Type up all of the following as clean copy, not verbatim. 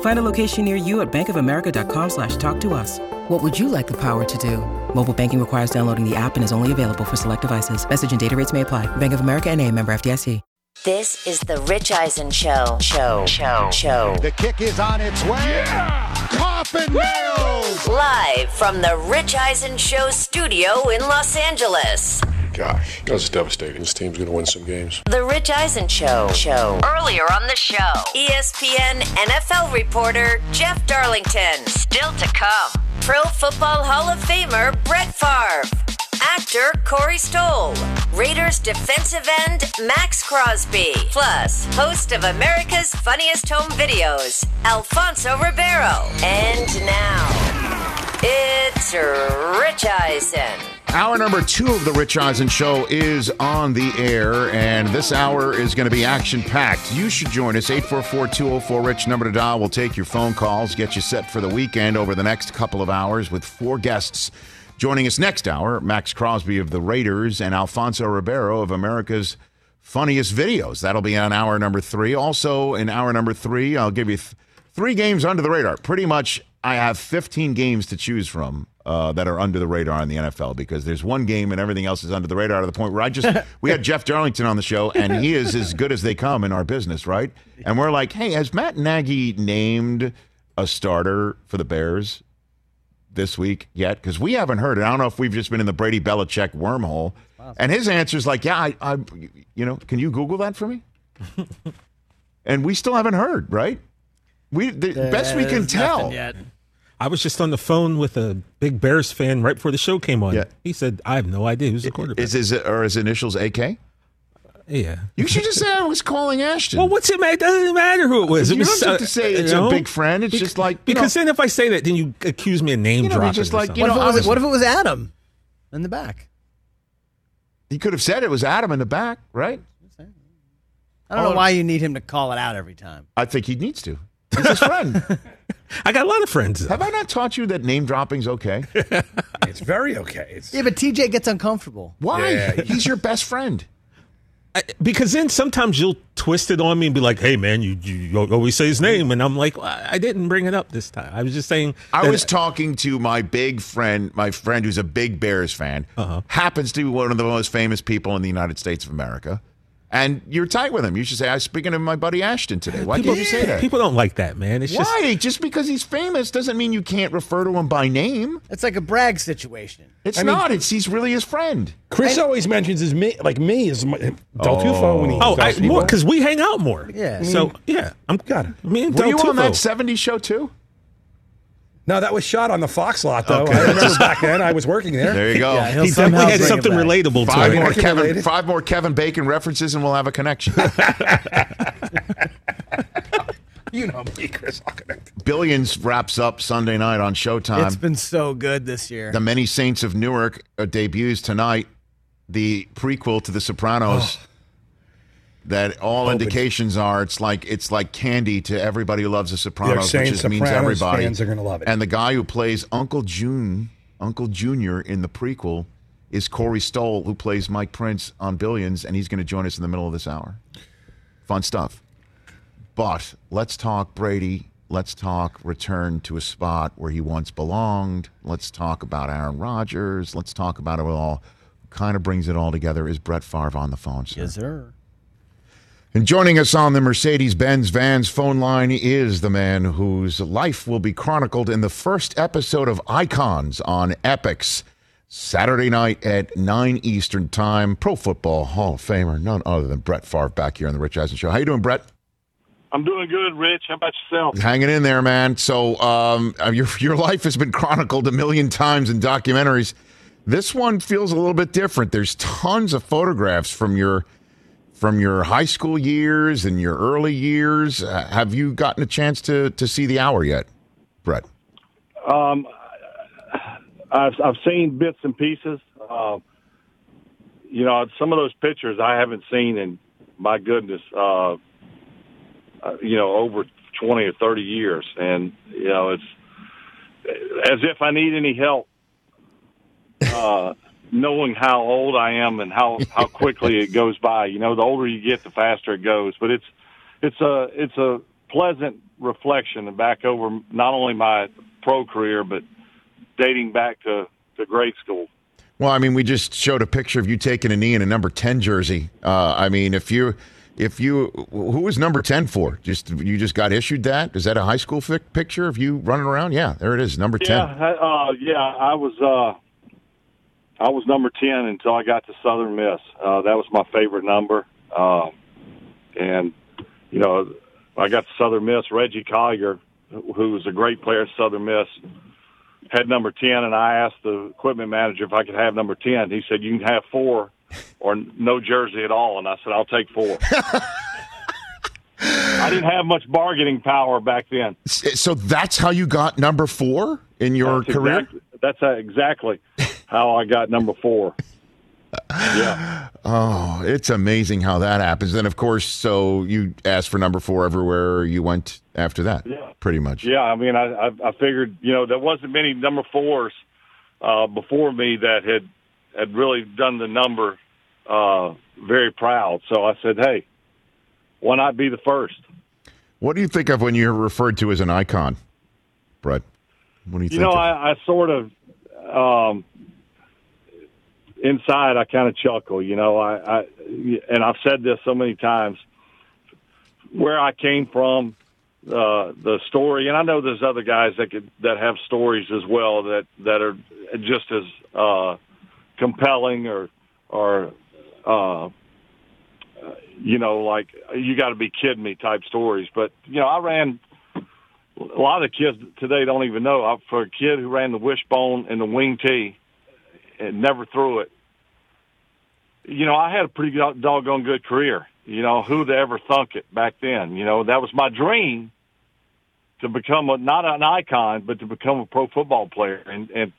Find a location near you at bankofamerica.com/talktous. What would you like the power to do? Mobile banking requires downloading the app and is only available for select devices. Message and data rates may apply. Bank of America NA, member FDIC. This is the Rich Eisen Show. The kick is on its way. Yeah! Coffin nails! Live from the Rich Eisen Show studio in Los Angeles. Gosh, that's devastating. This team's going to win some games. The Rich Eisen Show. Earlier on the show, ESPN NFL reporter Jeff Darlington. Still to come, Pro Football Hall of Famer Brett Favre. Actor Corey Stoll. Raiders defensive end Max Crosby. Plus, host of America's Funniest Home Videos, Alfonso Ribeiro. And now, it's Rich Eisen. Hour number 2 of the Rich Eisen Show is on the air, and this hour is going to be action-packed. You should join us, 844-204-RICH, number to dial. We'll take your phone calls, get you set for the weekend over the next couple of hours with 4 guests. Joining us next hour, Max Crosby of the Raiders and Alfonso Ribeiro of America's Funniest Videos. That'll be on hour number 3. Also, in hour number 3, I'll give you 3 games under the radar. Pretty much, I have 15 games to choose from that are under the radar in the NFL, because there's one game and everything else is under the radar to the point where we had Jeff Darlington on the show, and he is as good as they come in our business, right? And we're like, hey, has Matt Nagy named a starter for the Bears this week yet? Because we haven't heard it. I don't know if we've just been in the Brady Belichick wormhole. Wow. And his answer is like, yeah, I you know, can you Google that for me? And we still haven't heard, right? The best we can tell. I was just on the phone with a big Bears fan right before the show came on. Yeah. He said, I have no idea who's the quarterback. Are his initials AK? Yeah. You should just say I was calling Ashton. Well, what's it matter? It doesn't matter who it was. You don't have to say it's a big friend. It's just like, because then if I say that, then you accuse me of name dropping. Just like, what if it was Adam in the back? He could have said it was Adam in the back, right? I don't know why you need him to call it out every time. I think he needs to. He's his friend. I got a lot of friends. Though. Have I not taught you that name dropping's okay? It's very okay. Yeah, but TJ gets uncomfortable. Why? Yeah. He's your best friend. Because then sometimes you'll twist it on me and be like, hey, man, you always say his name. And I'm like, well, I didn't bring it up this time. I was just saying. I was talking to my friend who's a big Bears fan, happens to be one of the most famous people in the United States of America. And you're tight with him. You should say, I was speaking to my buddy Ashton today. Why can't you say that? People don't like that, man. It's why? Just because he's famous doesn't mean you can't refer to him by name. It's like a brag situation. He's really his friend. Chris always mentions me as my Del Tufo when he does more because we hang out more. Yeah. I'm got it. Me and Del Tufo. Were you on that 70s show too? No, that was shot on the Fox lot, though. Okay. I remember back then. I was working there. There you go. Yeah, he definitely had something relatable to it. Five more Kevin Bacon references, and we'll have a connection. You know me, Chris. I'll connect. Billions wraps up Sunday night on Showtime. It's been so good this year. The Many Saints of Newark debuts tonight, the prequel to The Sopranos. Oh. That all indications are it's like candy to everybody who loves The Sopranos, which just means everybody. Fans are going to love it. And the guy who plays Uncle Junior in the prequel is Corey Stoll, who plays Mike Prince on Billions, and he's going to join us in the middle of this hour. Fun stuff. But let's talk Brady. Let's talk return to a spot where he once belonged. Let's talk about Aaron Rodgers. Let's talk about it all. Kind of brings it all together is Brett Favre on the phone, sir. Yes, sir. And joining us on the Mercedes-Benz Vans phone line is the man whose life will be chronicled in the first episode of Icons on Epix. Saturday night at 9 Eastern time. Pro Football Hall of Famer, none other than Brett Favre, back here on the Rich Eisen Show. How you doing, Brett? I'm doing good, Rich. How about yourself? Hanging in there, man. So your life has been chronicled a million times in documentaries. This one feels a little bit different. There's tons of photographs from your high school years and your early years. Have you gotten a chance to see the hour yet, Brett? I've seen bits and pieces. Some of those pictures I haven't seen in, my goodness, over 20 or 30 years. And, it's as if I need any help knowing how old I am and how quickly it goes by. The older you get, the faster it goes. But it's a pleasant reflection back over not only my pro career, but dating back to grade school. Well, I mean, we just showed a picture of you taking a knee in a number 10 jersey. Who was number 10 for? You just got issued that? Is that a high school picture of you running around? Yeah, there it is, number 10. I was number 10 until I got to Southern Miss. That was my favorite number. I got to Southern Miss. Reggie Collier, who was a great player at Southern Miss, had number 10, and I asked the equipment manager if I could have number 10. He said, you can have 4 or no jersey at all. And I said, I'll take 4. I didn't have much bargaining power back then. So that's how you got number 4 in your career? That's exactly how I got number 4. Yeah. Oh, it's amazing how that happens. And, of course, so you asked for number 4 everywhere you went after that, pretty much. Yeah, I mean, I figured, there wasn't many number 4s before me that had really done the number very proud. So I said, hey, why not be the first? What do you think of when you're referred to as an icon, Brett? What do you think? I sort of inside I kind of chuckle. And I've said this so many times, where I came from, the story, and I know there's other guys that have stories as well that are just as compelling or like, you got to be kidding me type stories. But, I ran – a lot of the kids today don't even know. For a kid who ran the wishbone and the wing tee and never threw it, I had a pretty doggone good career. Who'd ever thunk it back then? That was my dream, to become not an icon, but to become a pro football player and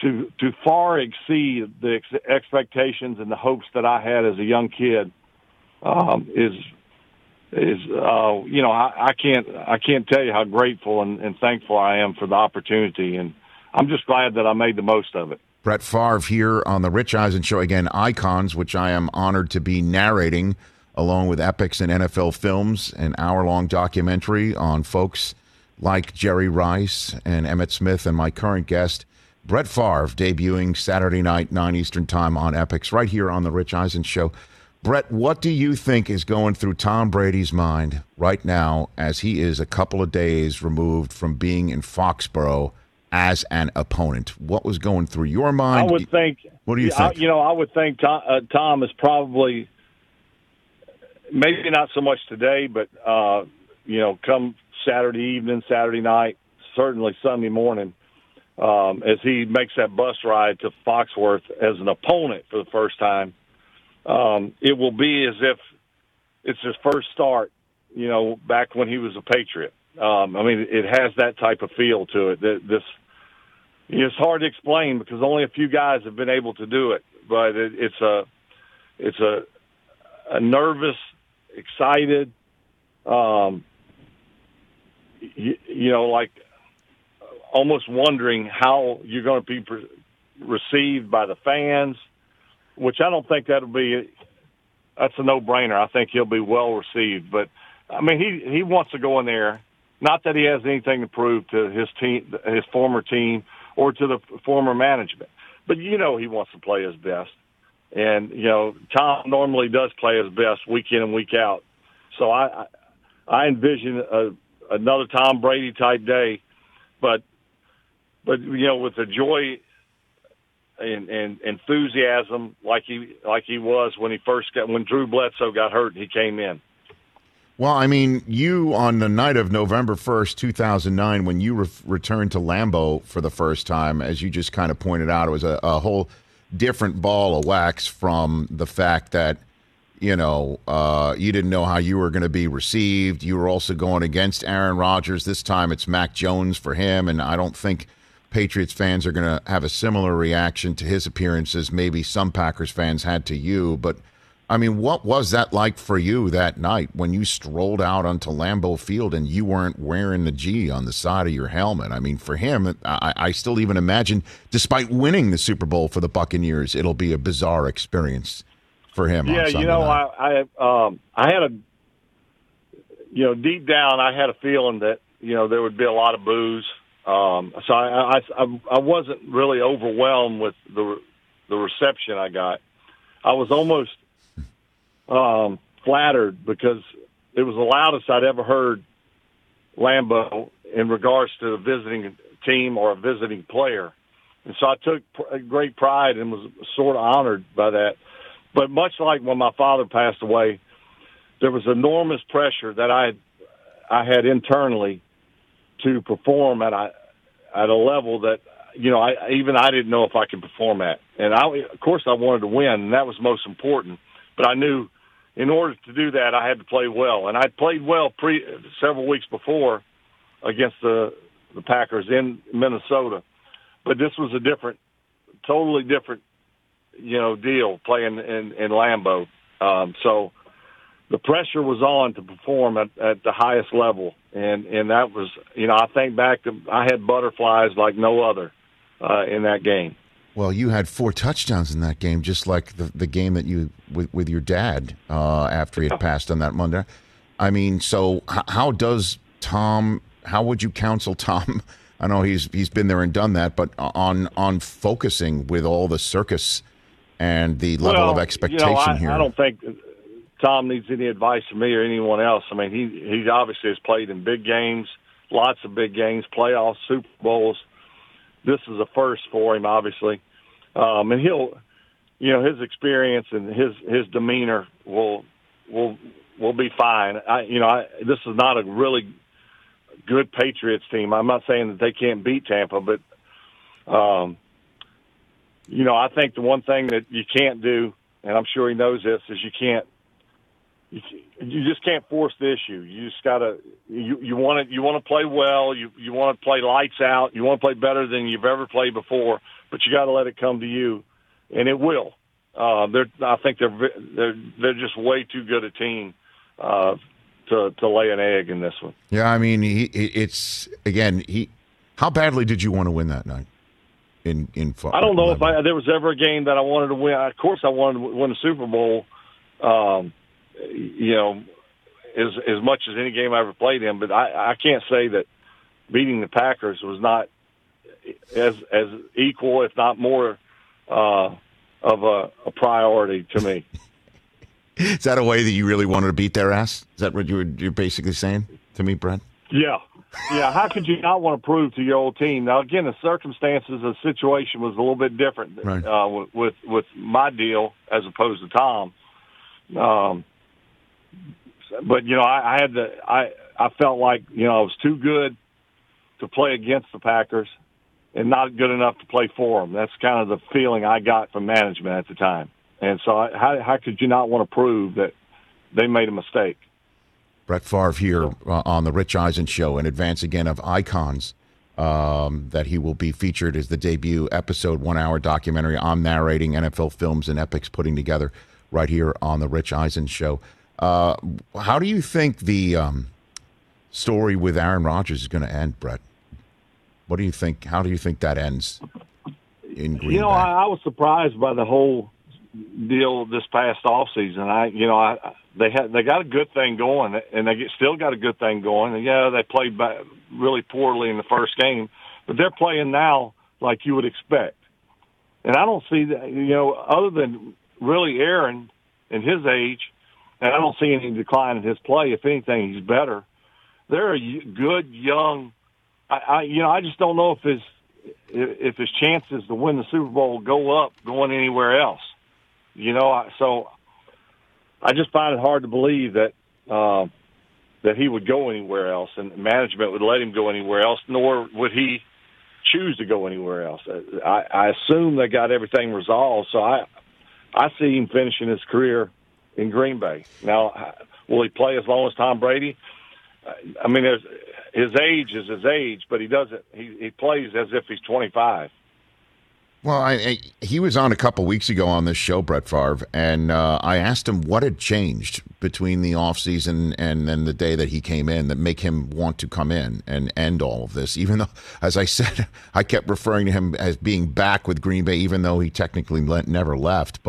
to far exceed the expectations and the hopes that I had as a young kid. I can't tell you how grateful and thankful I am for the opportunity, and I'm just glad that I made the most of it. Brett Favre here on the Rich Eisen Show. Again, Icons, which I am honored to be narrating, along with Epix and NFL Films, an hour-long documentary on folks like Jerry Rice and Emmitt Smith, and my current guest, Brett Favre, debuting Saturday night, 9 Eastern time on Epix, right here on the Rich Eisen Show. Brett, what do you think is going through Tom Brady's mind right now as he is a couple of days removed from being in Foxborough as an opponent? What was going through your mind? I would think. What do you think? I would think Tom is probably, maybe not so much today, but come Saturday evening, Saturday night, certainly Sunday morning, as he makes that bus ride to Foxworth as an opponent for the first time, it will be as if it's his first start. Back when he was a Patriot. It has that type of feel to it. It's hard to explain because only a few guys have been able to do it, but it's a nervous, excited, like almost wondering how you're going to be received by the fans, which I don't think that's a no-brainer. I think he'll be well received, but he wants to go in there. Not that he has anything to prove to his team, his former team, or to the former management, but he wants to play his best. And Tom normally does play his best week in and week out. So I envision another Tom Brady type day, but with the joy and enthusiasm like he was when he when Drew Bledsoe got hurt and he came in. Well, I mean, you on the night of November 1st, 2009, when you returned to Lambeau for the first time, as you just kind of pointed out, it was a whole different ball of wax from the fact that, you know, you didn't know how you were going to be received. You were also going against Aaron Rodgers. This time it's Mac Jones for him, and I don't think Patriots fans are going to have a similar reaction to his appearances. Maybe some Packers fans had to you, but I mean, what was that like for you that night when you strolled out onto Lambeau Field and you weren't wearing the G on the side of your helmet? I mean, for him, I still even imagine, despite winning the Super Bowl for the Buccaneers, it'll be a bizarre experience for him. Yeah, you know, I had a, you know, deep down, I had a feeling that, you know, there would be a lot of boos. So I wasn't really overwhelmed with the reception I got. I was almost flattered because it was the loudest I'd ever heard Lambeau in regards to a visiting team or a visiting player. And so I took great pride and was sort of honored by that. But much like when my father passed away, there was enormous pressure that I had internally to perform at a level that, you know, I didn't know if I could perform at. And of course I wanted to win, and that was most important. But I knew in order to do that, I had to play well. And I played well several weeks before against the Packers in Minnesota. But this was a totally different, you know, deal playing in Lambeau. So the pressure was on to perform at the highest level. And that was, you know, I think back to I had butterflies like no other in that game. Well, you had 4 touchdowns in that game, just like the game that you with your dad after he had passed on that Monday. I mean, so how would you counsel Tom? I know he's been there and done that, but on focusing with all the circus and the level of expectation, you know, here. I don't think Tom needs any advice from me or anyone else. I mean, he obviously has played in big games, lots of big games, playoffs, Super Bowls. This is a first for him, obviously. And he'll, you know, his experience and his demeanor will be fine. This is not a really good Patriots team. I'm not saying that they can't beat Tampa, but, you know, I think the one thing that you can't do, and I'm sure he knows this, is you just can't force the issue. You just gotta. You want to play well. You want to play lights out. You want to play better than you've ever played before. But you got to let it come to you, and it will. I think they're just way too good a team to lay an egg in this one. Yeah, I mean, how badly did you want to win that night? In I don't know if there was ever a game that I wanted to win. Of course, I wanted to win the Super Bowl. You know, as much as any game I ever played in, but I can't say that beating the Packers was not as equal, if not more, of a priority to me. Is that a way that you really wanted to beat their ass? Is that what you're basically saying to me, Brett? Yeah. How could you not want to prove to your old team? Now, again, the circumstances, the situation was a little bit different with my deal as opposed to Tom. But, you know, I felt like, you know, I was too good to play against the Packers and not good enough to play for them. That's kind of the feeling I got from management at the time. And so how could you not want to prove that they made a mistake? Brett Favre here on the Rich Eisen Show, in advance again of Icons, that he will be featured as the debut episode, 1-hour documentary I'm narrating, NFL Films and Epix putting together right here on the Rich Eisen Show. How do you think the story with Aaron Rodgers is going to end, Brett? What do you think? How do you think that ends in Green Bay? You know, I was surprised by the whole deal this past offseason. They got a good thing going, and still got a good thing going. And yeah, they played really poorly in the first game, but they're playing now like you would expect. And I don't see that, you know, other than really Aaron in his age. And I don't see any decline in his play. If anything, he's better. They're a good, young. I just don't know if his if his chances to win the Super Bowl go up going anywhere else. You know, so I just find it hard to believe that that he would go anywhere else, and management would let him go anywhere else, nor would he choose to go anywhere else. I assume they got everything resolved, so I see him finishing his career in Green Bay. Now, will he play as long as Tom Brady? I mean, his age is his age, but he doesn't. He plays as if he's 25. Well, he was on a couple weeks ago on this show, Brett Favre, and I asked him what had changed between the offseason and then the day that he came in that make him want to come in and end all of this, even though, as I said, I kept referring to him as being back with Green Bay, even though he technically never left.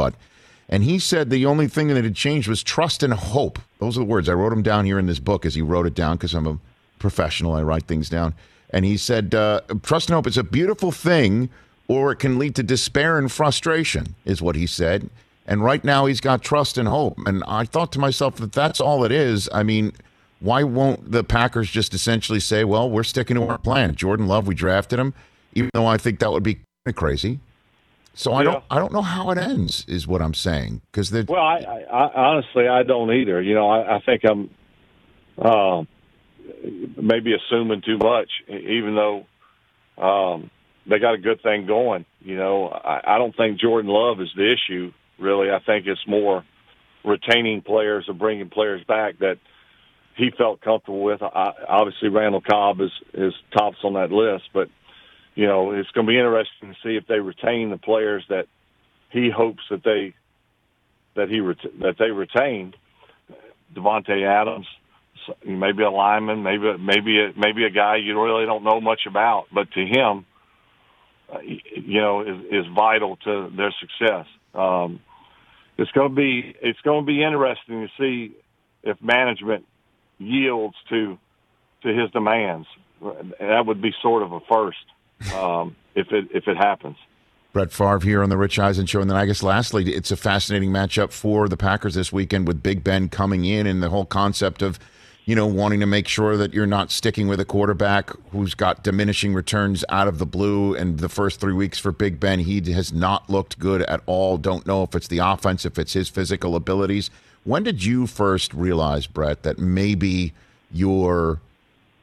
And he said the only thing that had changed was trust and hope. Those are the words. I wrote them down here in this book as he wrote it down because I'm a professional. I write things down. And he said, trust and hope is a beautiful thing, or it can lead to despair and frustration, is what he said. And right now he's got trust and hope. And I thought to myself that that's all it is. I mean, why won't the Packers just essentially say, well, we're sticking to our plan. Jordan Love, we drafted him, even though I think that would be kind of crazy. So yeah. I don't know how it ends, is what I'm saying. Cause well, I honestly, I don't either. You know, I think I'm maybe assuming too much, even though they got a good thing going. You know, I don't think Jordan Love is the issue, really. I think it's more retaining players or bringing players back that he felt comfortable with. Obviously, Randall Cobb is tops on that list, but, you know, it's going to be interesting to see if they retain the players that he hopes that they retained. Devontae Adams, maybe a lineman, maybe a guy you really don't know much about, but to him, you know, is vital to their success. It's going to be interesting to see if management yields to his demands. That would be sort of a first if it happens. Brett Favre here on the Rich Eisen Show, and then I guess lastly, it's a fascinating matchup for the Packers this weekend with Big Ben coming in and the whole concept of, you know, wanting to make sure that you're not sticking with a quarterback who's got diminishing returns out of the blue. And the first 3 weeks for Big Ben, he has not looked good at all. Don't know if it's the offense, if it's his physical abilities. When did you first realize, Brett, that maybe your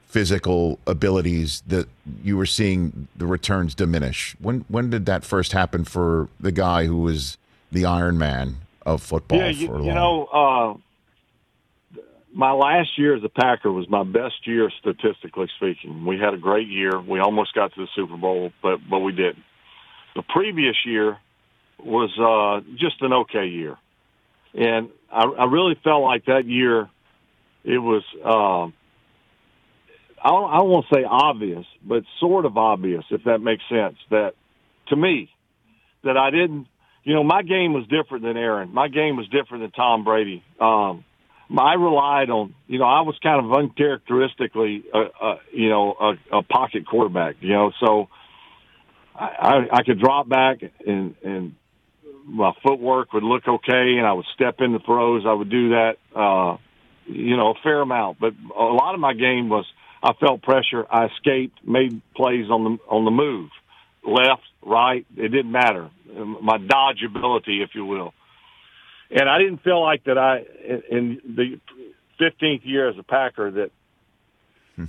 physical abilities, that you were seeing the returns diminish? When did that first happen for the guy who was the Iron Man of football? Yeah, my last year as a Packer was my best year statistically speaking. We had a great year. We almost got to the Super Bowl, but we didn't. The previous year was just an okay year. And I really felt like that year it was, I won't say obvious, but sort of obvious, if that makes sense, that to me, that I didn't, you know, my game was different than Aaron. My game was different than Tom Brady. I relied on, you know, I was kind of uncharacteristically, a pocket quarterback, you know, so I could drop back and my footwork would look okay, and I would step in the throws. I would do that, a fair amount. But a lot of my game was I felt pressure. I escaped, made plays on the move, left, right. It didn't matter. My dodgeability, if you will. And I didn't feel like that in the 15th year as a Packer, that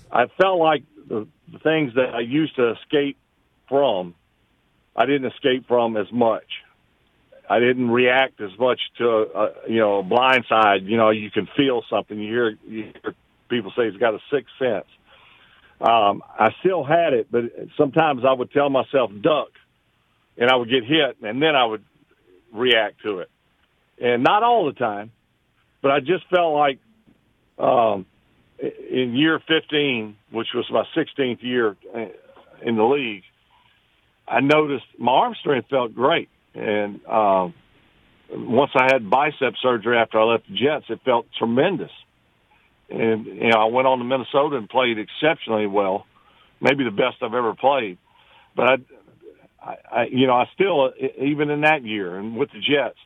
I felt like the things that I used to escape from, I didn't escape from as much. I didn't react as much to, a blindside. You know, you can feel something. You hear people say he's got a sixth sense. I still had it, but sometimes I would tell myself, duck, and I would get hit, and then I would react to it. And not all the time, but I just felt like in year 15, which was my 16th year in the league, I noticed my arm strength felt great. And once I had bicep surgery after I left the Jets, it felt tremendous. And, you know, I went on to Minnesota and played exceptionally well, maybe the best I've ever played. But, I still, even in that year and with the Jets,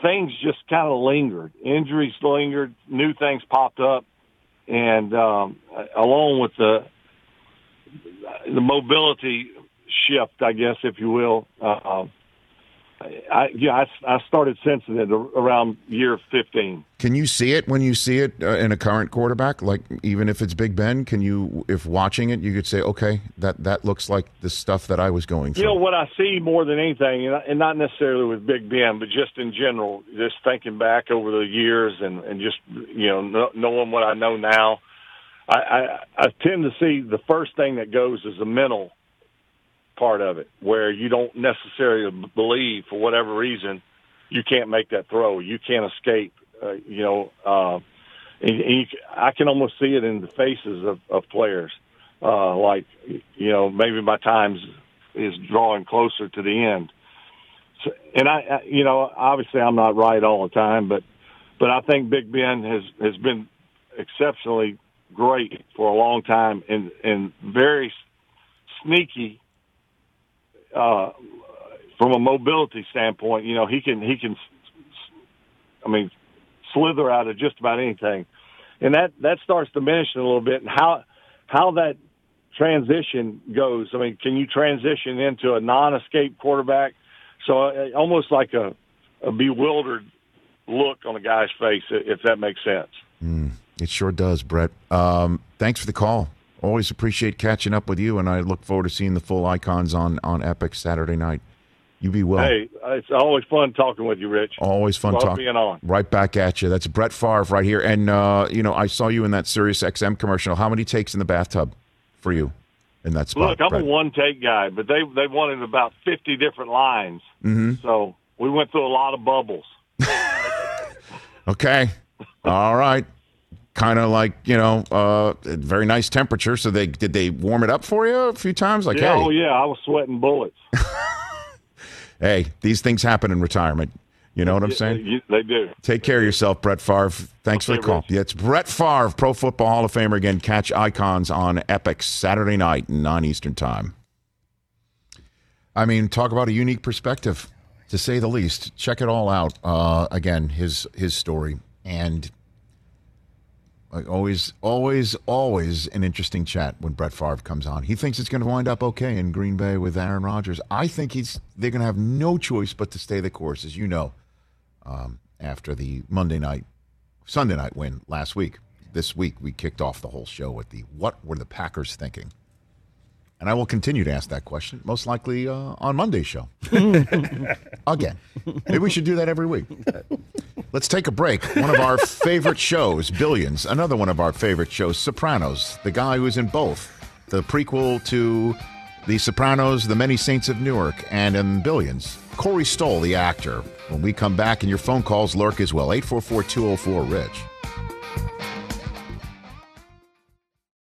things just kind of lingered. Injuries lingered. New things popped up, and along with the mobility shift, I guess, if you will. I started sensing it around year 15. Can you see it when you see it in a current quarterback? Like, even if it's Big Ben, can you, if watching it, you could say, okay, that looks like the stuff that I was going through? You know, what I see more than anything, and not necessarily with Big Ben, but just in general, just thinking back over the years and just, you know, knowing what I know now, I tend to see the first thing that goes is the mental part of it, where you don't necessarily believe, for whatever reason, you can't make that throw, you can't escape, I can almost see it in the faces of players, like, you know, maybe my time is drawing closer to the end. So, and I, you know, obviously I'm not right all the time, but I think Big Ben has been exceptionally great for a long time and very sneaky. From a mobility standpoint, you know, he can. I mean, slither out of just about anything, and that starts diminishing a little bit. And how that transition goes. I mean, can you transition into a non-escape quarterback? So almost like a bewildered look on a guy's face, if that makes sense. It sure does, Brett. Thanks for the call. Always appreciate catching up with you, and I look forward to seeing the full Icons on Epix Saturday night. You be well. Hey, it's always fun talking with you, Rich. Always fun talking. Right back at you. That's Brett Favre right here. And, you know, I saw you in that Sirius XM commercial. How many takes in the bathtub for you in that spot? Look, I'm Brett, a one-take guy, but they wanted about 50 different lines. Mm-hmm. So we went through a lot of bubbles. Okay. All right. Kind of like, you know, very nice temperature. So did they warm it up for you a few times? Like, yeah, hey. Oh, yeah, I was sweating bullets. Hey, these things happen in retirement. You know what I'm saying? They do. Take care of yourself, Brett Favre. Thanks for the call. Rich. Yeah, it's Brett Favre, Pro Football Hall of Famer. Again, catch Icons on Epix Saturday night, 9 Eastern time. I mean, talk about a unique perspective, to say the least. Check it all out. Again, his story. And... like always an interesting chat when Brett Favre comes on. He thinks it's going to wind up okay in Green Bay with Aaron Rodgers. I think they're going to have no choice but to stay the course, as you know, after the Sunday night win last week. This week we kicked off the whole show with what were the Packers thinking? And I will continue to ask that question, most likely on Monday's show. Again. Maybe we should do that every week. Let's take a break. One of our favorite shows, Billions. Another one of our favorite shows, Sopranos. The guy who was in both. The prequel to The Sopranos, The Many Saints of Newark, and in Billions. Corey Stoll, the actor. When we come back, and your phone calls lurk as well. 844-204-RICH.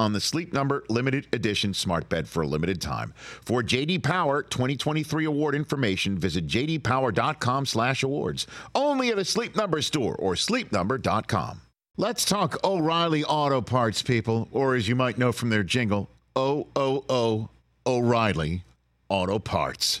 on the Sleep Number Limited Edition Smart Bed for a limited time. For J.D. Power 2023 award information, visit jdpower.com/awards. Only at a Sleep Number store or sleepnumber.com. Let's talk O'Reilly Auto Parts, people, or as you might know from their jingle, O-O-O O'Reilly Auto Parts.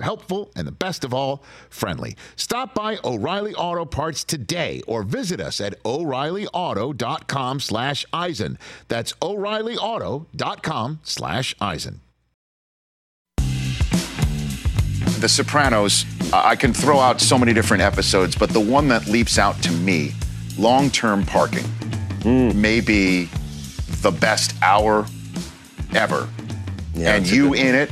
helpful, and the best of all, friendly. Stop by O'Reilly Auto Parts today or visit us at O'ReillyAuto.com/Eisen. That's O'ReillyAuto.com/Eisen. The Sopranos, I can throw out so many different episodes, but the one that leaps out to me, long-term parking, may be the best hour ever. Yeah, and you in it,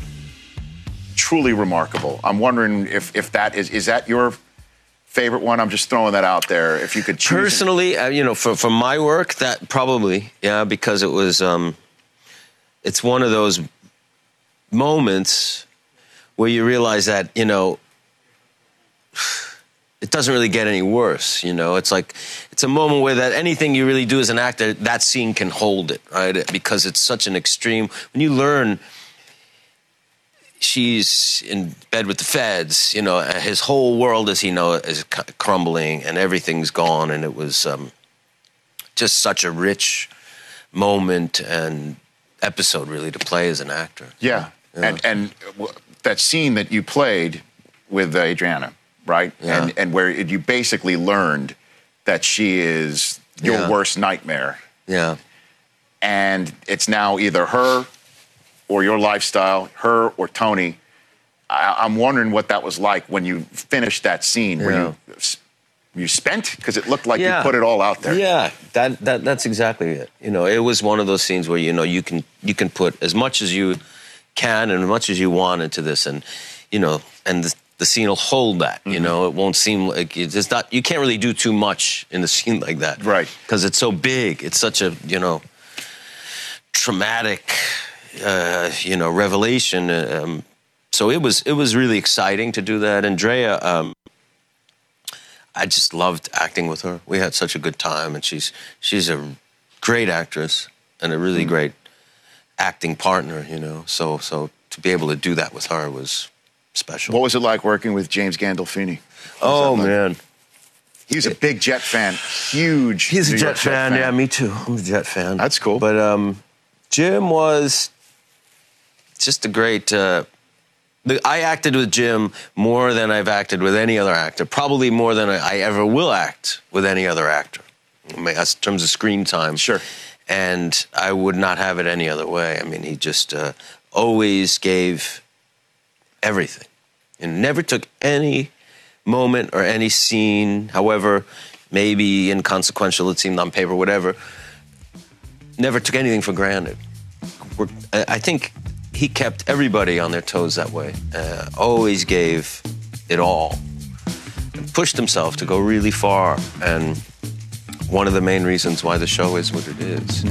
truly remarkable. I'm wondering if that is that your favorite one? I'm just throwing that out there. If you could choose. Personally, you know, for my work, that probably, yeah, because it was, it's one of those moments where you realize that, you know, it doesn't really get any worse, you know. It's like, it's a moment where that anything you really do as an actor, that scene can hold it, right? Because it's such an extreme. When you learn she's in bed with the feds, you know, his whole world, as he knows, is crumbling and everything's gone. And it was just such a rich moment and episode, really, to play as an actor. Yeah, you know? and that scene that you played with Adriana, right? Yeah. And where you basically learned that she is your worst nightmare. Yeah. And it's now either her or your lifestyle, her or Tony. I'm wondering what that was like when you finished that scene, where you spent, because it looked like you put it all out there. Yeah, that's exactly it. You know, it was one of those scenes where, you know, you can put as much as you can and as much as you want into this, and you know, and the scene will hold that. You know, it won't seem like it's not. You can't really do too much in a scene like that, right? Because it's so big. It's such a, you know, traumatic, you know, revelation. So it was really exciting to do that. Andrea, I just loved acting with her. We had such a good time, and she's a great actress and a really great acting partner, you know, so to be able to do that with her was special. What was it like working with James Gandolfini? Oh, like? Man. He's a big Jet fan, huge. He's a Jet fan, yeah, me too. I'm a Jet fan. That's cool. But Jim was just a great... I acted with Jim more than I've acted with any other actor, probably more than I ever will act with any other actor, I mean, in terms of screen time. Sure. And I would not have it any other way. I mean, he just always gave everything and never took any moment or any scene, however, maybe inconsequential it seemed on paper, whatever, never took anything for granted. I think he kept everybody on their toes that way, always gave it all, and pushed himself to go really far, and one of the main reasons why the show is what it is.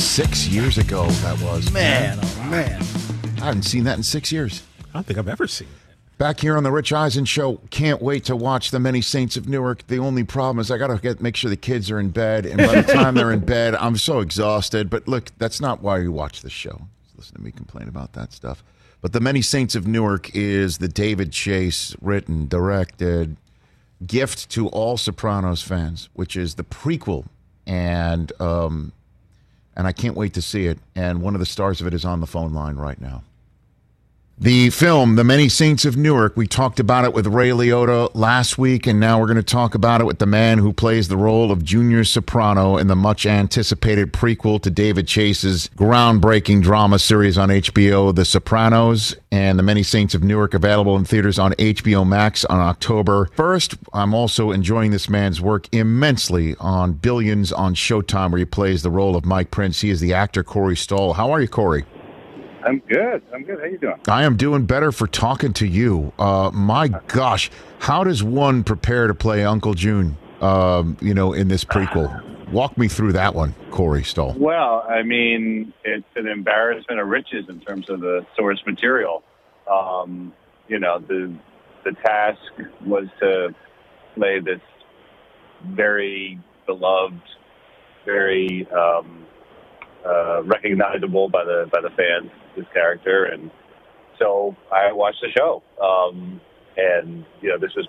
6 years ago, that was. Man, oh man. I haven't seen that in 6 years. I don't think I've ever seen it. Back here on The Rich Eisen Show, can't wait to watch The Many Saints of Newark. The only problem is I got to make sure the kids are in bed, and by the time they're in bed, I'm so exhausted. But look, that's not why you watch the show. Just listen to me complain about that stuff. But The Many Saints of Newark is the David Chase written, directed gift to all Sopranos fans, which is the prequel, and I can't wait to see it, and one of the stars of it is on the phone line right now. The film, The Many Saints of Newark, we talked about it with Ray Liotta last week, and now we're going to talk about it with the man who plays the role of Junior Soprano in the much-anticipated prequel to David Chase's groundbreaking drama series on HBO, The Sopranos, and The Many Saints of Newark, available in theaters on HBO Max on October 1st. I'm also enjoying this man's work immensely on Billions on Showtime, where he plays the role of Mike Prince. He is the actor Corey Stoll. How are you, Corey? I'm good. How you doing? I am doing better for talking to you. My gosh, how does one prepare to play Uncle June, you know, in this prequel? Walk me through that one, Corey Stoll. Well, I mean, it's an embarrassment of riches in terms of the source material. You know, the task was to play this very beloved, very recognizable by the fans, this character, and So I watched the show. And, you know, this was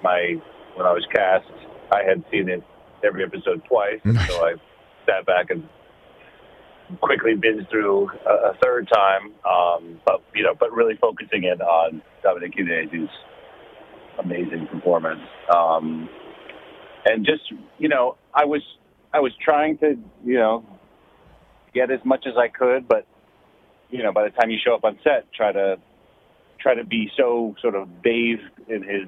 when I was cast, I had seen it every episode twice. So I sat back and quickly binged through a third time. But really focusing in on Dominic Cunezzi's amazing performance. And just, you know, I was trying to, you know, get as much as I could, but, you know, by the time you show up on set, try to be so sort of bathed in his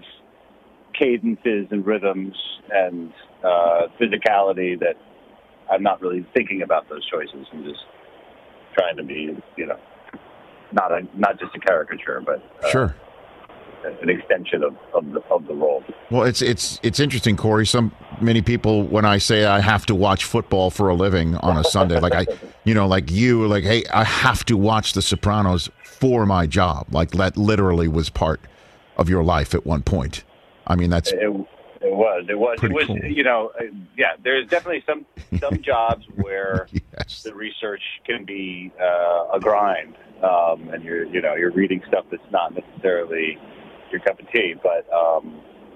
cadences and rhythms and physicality that I'm not really thinking about those choices. I'm just trying to be, you know, not just a caricature, but sure, an extension of the role. Well, it's interesting, Corey. Many people, when I say I have to watch football for a living on a Sunday, hey, I have to watch The Sopranos for my job. Like, that literally was part of your life at one point. I mean, that's it was cool. You know, yeah, there's definitely some jobs where yes, the research can be a grind, and you're reading stuff that's not necessarily your cup of tea, but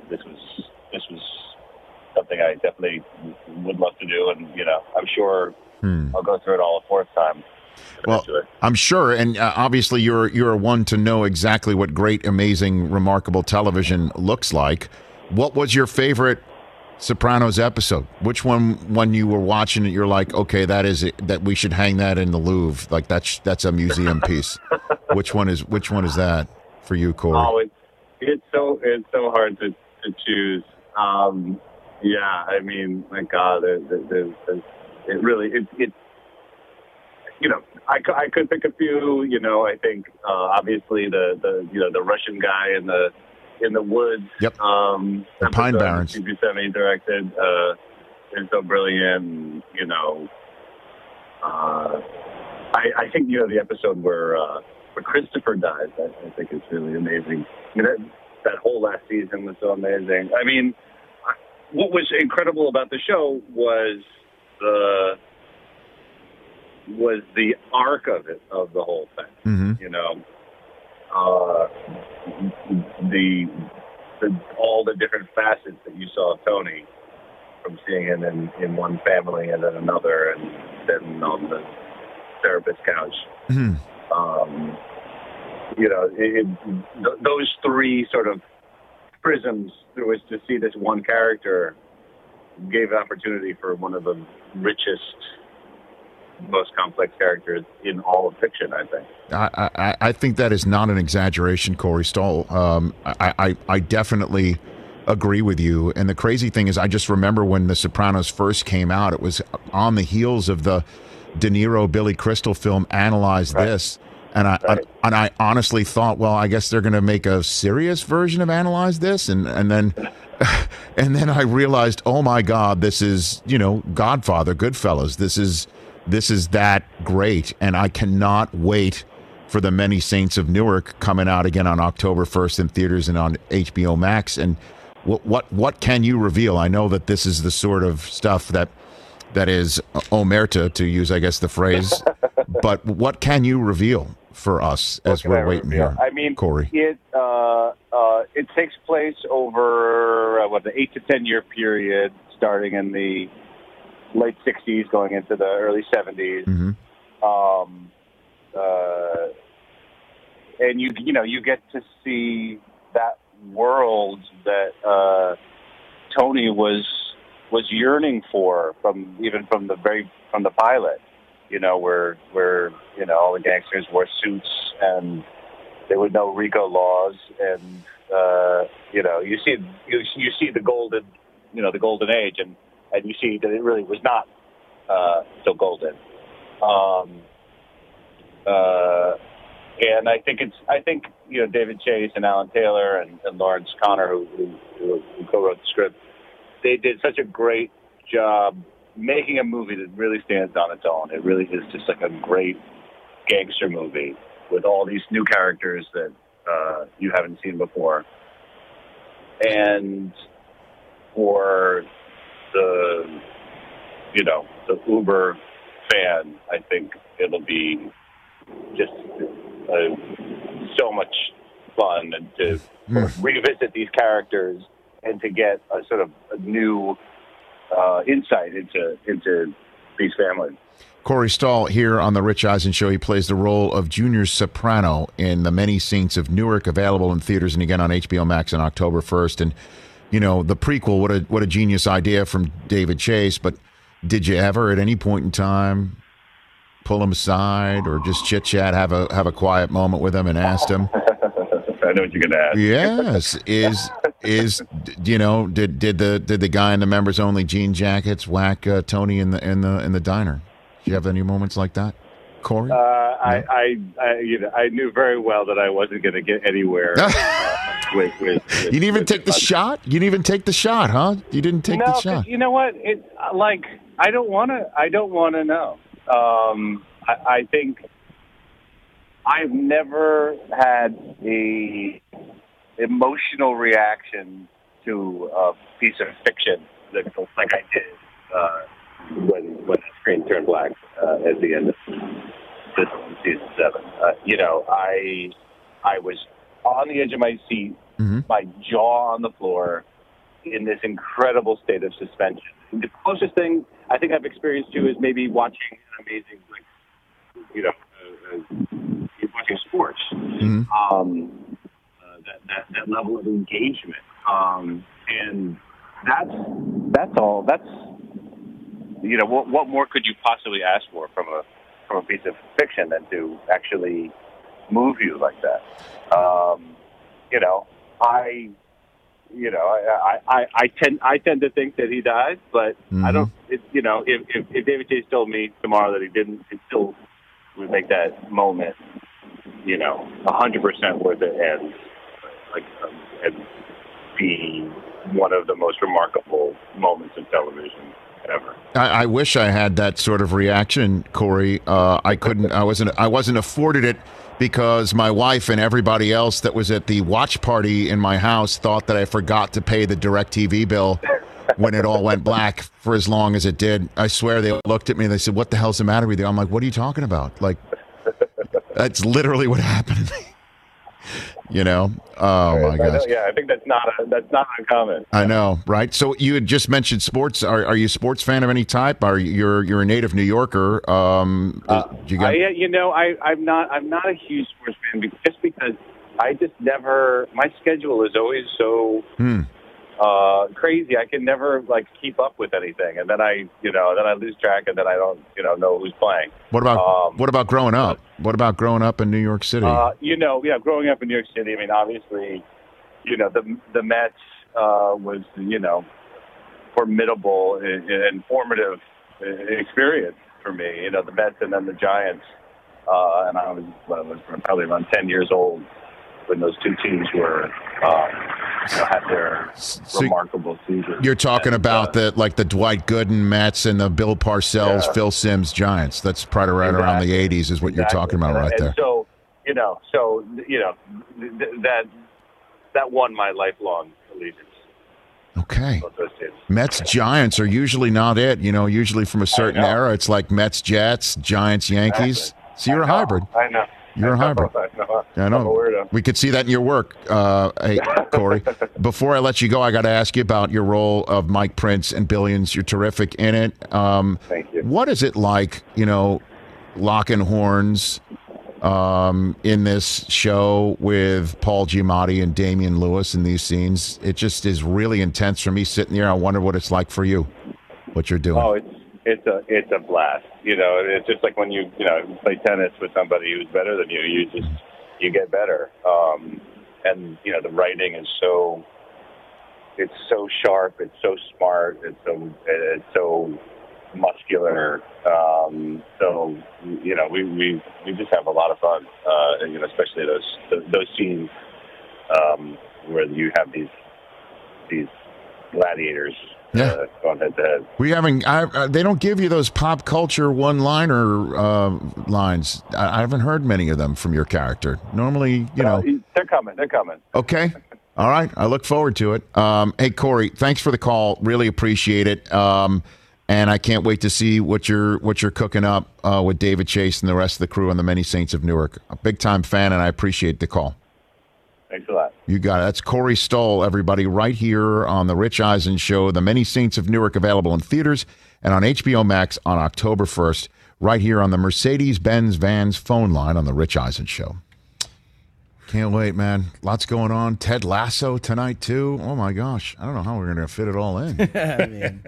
this was something I definitely would love to do, and you know, I'm sure I'll go through it all a fourth time. Well, I'm sure, and obviously you're one to know exactly what great, amazing, remarkable television looks like. What was your favorite Sopranos episode? Which one, when you were watching it, you're like, okay, that is it, that we should hang that in the Louvre, like that's a museum piece. Which one is that for you, Corey? Oh, it's so hard to choose. Yeah, I mean, my God, it really, it you know, I could pick a few. You know, I think obviously the Russian guy in the woods. Yep. The Pine Barrens. CB70 directed. Is so brilliant. You know, I think, you know, the episode where Christopher dies, I think it's really amazing. I mean, that whole last season was so amazing. I mean, what was incredible about the show was the arc of the whole thing. Mm-hmm. You know, the all the different facets that you saw of Tony, from seeing him in one family and then another, and then on the therapist couch. Mm-hmm. You know, those three sort of prisms through which to see this one character gave an opportunity for one of the richest, most complex characters in all of fiction, I think. I think that is not an exaggeration, Corey Stoll. I definitely agree with you. And the crazy thing is, I just remember when The Sopranos first came out, it was on the heels of the De Niro, Billy Crystal film, Analyze This. And I honestly thought, well, I guess they're going to make a serious version of Analyze This, and then I realized, oh my God, this is, you know, Godfather, Goodfellas. This is that great, and I cannot wait for The Many Saints of Newark, coming out again on October 1st in theaters and on HBO Max. And what can you reveal? I know that this is the sort of stuff that is omerta, to use, I guess, the phrase. But what can you reveal for us as we're waiting here? I mean, Corey, it takes place over an 8 to 10 year period, starting in the late 60s, going into the early 70s. Mm-hmm. And you get to see that world that Tony was yearning for from the pilot. You know, where you know, all the gangsters wore suits and there were no RICO laws, and you know, you see the golden age, and you see that it really was not so golden. And I think you know, David Chase and Alan Taylor and Lawrence Connor, who co-wrote the script, they did such a great job making a movie that really stands on its own. It really is just like a great gangster movie with all these new characters that you haven't seen before. And for the, you know, the uber fan, I think it'll be just so much fun, and to revisit these characters and to get a sort of a new insight into these families. Corey Stoll here on The Rich Eisen Show. He plays the role of Junior Soprano in The Many Saints of Newark, available in theaters and again on HBO Max on October 1st. And, you know, the prequel, what a genius idea from David Chase, but did you ever at any point in time pull him aside or just chit-chat, have a quiet moment with him and asked him? I know what you're going to ask. Yes. Did the guy in the members only jean jackets whack Tony in the diner? Do you have any moments like that, Corey? No? I knew very well that I wasn't going to get anywhere. You didn't even take the shot? You didn't even take the shot, huh? You didn't take the shot. You know what? I don't want to know. I think I've never had the emotional reaction to a piece of fiction that feels like I did. When the screen turned black at the end of this season 7, I was on the edge of my seat, my jaw on the floor, in this incredible state of suspension. The closest thing I think I've experienced too is maybe watching an amazing, watching sports, that level of engagement, and that's all. That's what more could you possibly ask for from a piece of fiction than to actually move you like that? I tend to think that he died, but I don't. If David Chase told me tomorrow that he didn't, it still would make that moment, 100% worth it, and be one of the most remarkable moments in television ever. I wish I had that sort of reaction, Corey. I couldn't. I wasn't afforded it because my wife and everybody else that was at the watch party in my house thought that I forgot to pay the DirecTV bill when it all went black for as long as it did. I swear they looked at me and they said, "What the hell's the matter with you?" I'm like, "What are you talking about?" Like, that's literally what happened to me. My gosh. I think that's not uncommon. I know, right? So you had just mentioned sports. Are you a sports fan of any type? You're a native New Yorker? I'm not a huge sports fan because I just never. My schedule is always so crazy. I can never keep up with anything, and then I lose track, and then I don't know who's playing. What about growing up? What about growing up in New York City? Growing up in New York City, I mean, obviously, the Mets was formidable and formative experience for me. The Mets and then the Giants, and I was probably around 10 years old when those two teams were had their remarkable season. You're talking about the Dwight Gooden Mets and the Bill Parcells, Phil Simms Giants. That's probably right around the 80s is what you're talking about right there. And that won my lifelong allegiance. Okay. Mets Giants are usually not it. Usually from a certain era, it's like Mets Jets, Giants Yankees. Exactly. So you're a hybrid. I know. You're a hybrid. I know. We could see that in your work, Corey. Before I let you go, I got to ask you about your role of Mike Prince in Billions. You're terrific in it. Thank you. What is it like, locking horns in this show with Paul Giamatti and Damian Lewis in these scenes? It just is really intense for me sitting there. I wonder what it's like for you, what you're doing. Oh, It's a blast. It's just like when you play tennis with somebody who's better than you, you get better. And the writing is so sharp. It's so smart. It's so muscular. We just have a lot of fun. Especially those scenes, where you have these gladiators. Yeah, we haven't. They don't give you those pop culture one-liner lines. I haven't heard many of them from your character. Normally, they're coming. They're coming. Okay, all right. I look forward to it. Hey, Corey, thanks for the call. Really appreciate it. And I can't wait to see what you're cooking up with David Chase and the rest of the crew on The Many Saints of Newark. A big-time fan, and I appreciate the call. Thanks a lot. You got it. That's Corey Stoll, everybody, right here on The Rich Eisen Show. The Many Saints of Newark, available in theaters and on HBO Max on October 1st, right here on the Mercedes-Benz Vans phone line on The Rich Eisen Show. Can't wait, man. Lots going on. Ted Lasso tonight, too. Oh, my gosh. I don't know how we're going to fit it all in. I mean,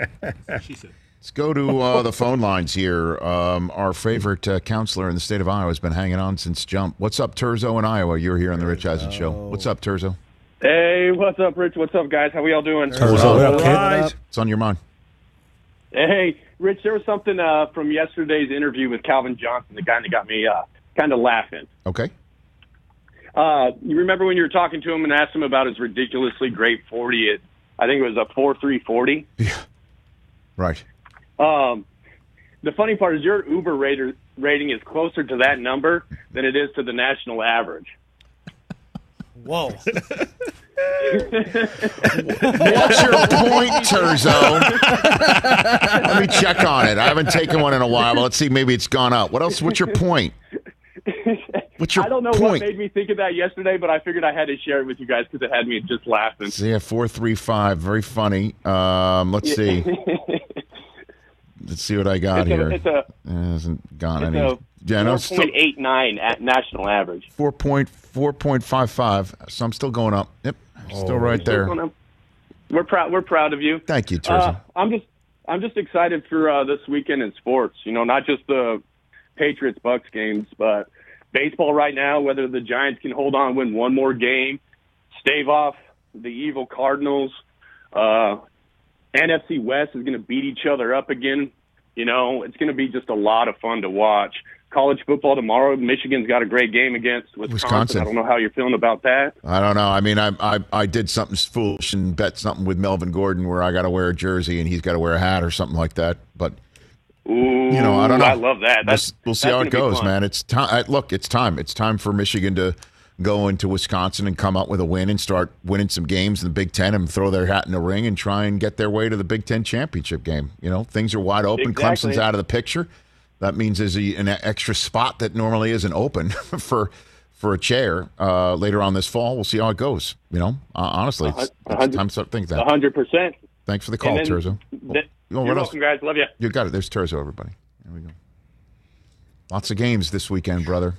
she said. Let's go to the phone lines here. Our favorite counselor in the state of Iowa has been hanging on since jump. What's up, Terzo in Iowa? You're here on The Rich Eisen Show. What's up, Terzo? Hey, what's up, Rich? What's up, guys? How we all doing? Terzo, guys. What's on your mind? Hey, Rich, there was something from yesterday's interview with Calvin Johnson, the guy that got me kind of laughing. Okay. You remember when you were talking to him and asked him about his ridiculously great 40? I think it was a 4.340. Yeah. Right. The funny part is your Uber rating is closer to that number than it is to the national average. Whoa. What's your point, Terzo? Let me check on it. I haven't taken one in a while. But let's see. Maybe it's gone up. What else? What's your point? I don't know what made me think of that yesterday, but I figured I had to share it with you guys because it had me just laughing. So yeah, 4.35, very funny. Let's see. Let's see what I got here. It hasn't got any. 4.89 at national average. 4.55. So I'm still going up. Yep, still right there. We're proud of you. Thank you, Teresa. I'm just excited for this weekend in sports. You know, not just the Patriots-Bucs games, but baseball right now, whether the Giants can hold on, win one more game, stave off the evil Cardinals. NFC West is going to beat each other up again. You know, it's going to be just a lot of fun to watch. College football tomorrow, Michigan's got a great game against Wisconsin. I don't know how you're feeling about that. I don't know. I mean, I did something foolish and bet something with Melvin Gordon where I got to wear a jersey and he's got to wear a hat or something like that. But ooh, you know, I don't know. I love that. We'll see how it goes, man. It's time. Look, it's time. It's time for Michigan to go into Wisconsin and come out with a win and start winning some games in the Big Ten and throw their hat in the ring and try and get their way to the Big Ten championship game. You know, things are wide open. Exactly. Clemson's out of the picture. That means there's an extra spot that normally isn't open for a chair later on this fall. We'll see how it goes. You know, honestly, it's time to start thinking that. 100%. Thanks for the call, Terzo. You're welcome, guys. Love you. You got it. There's Terzo, everybody. There we go. Lots of games this weekend, brother.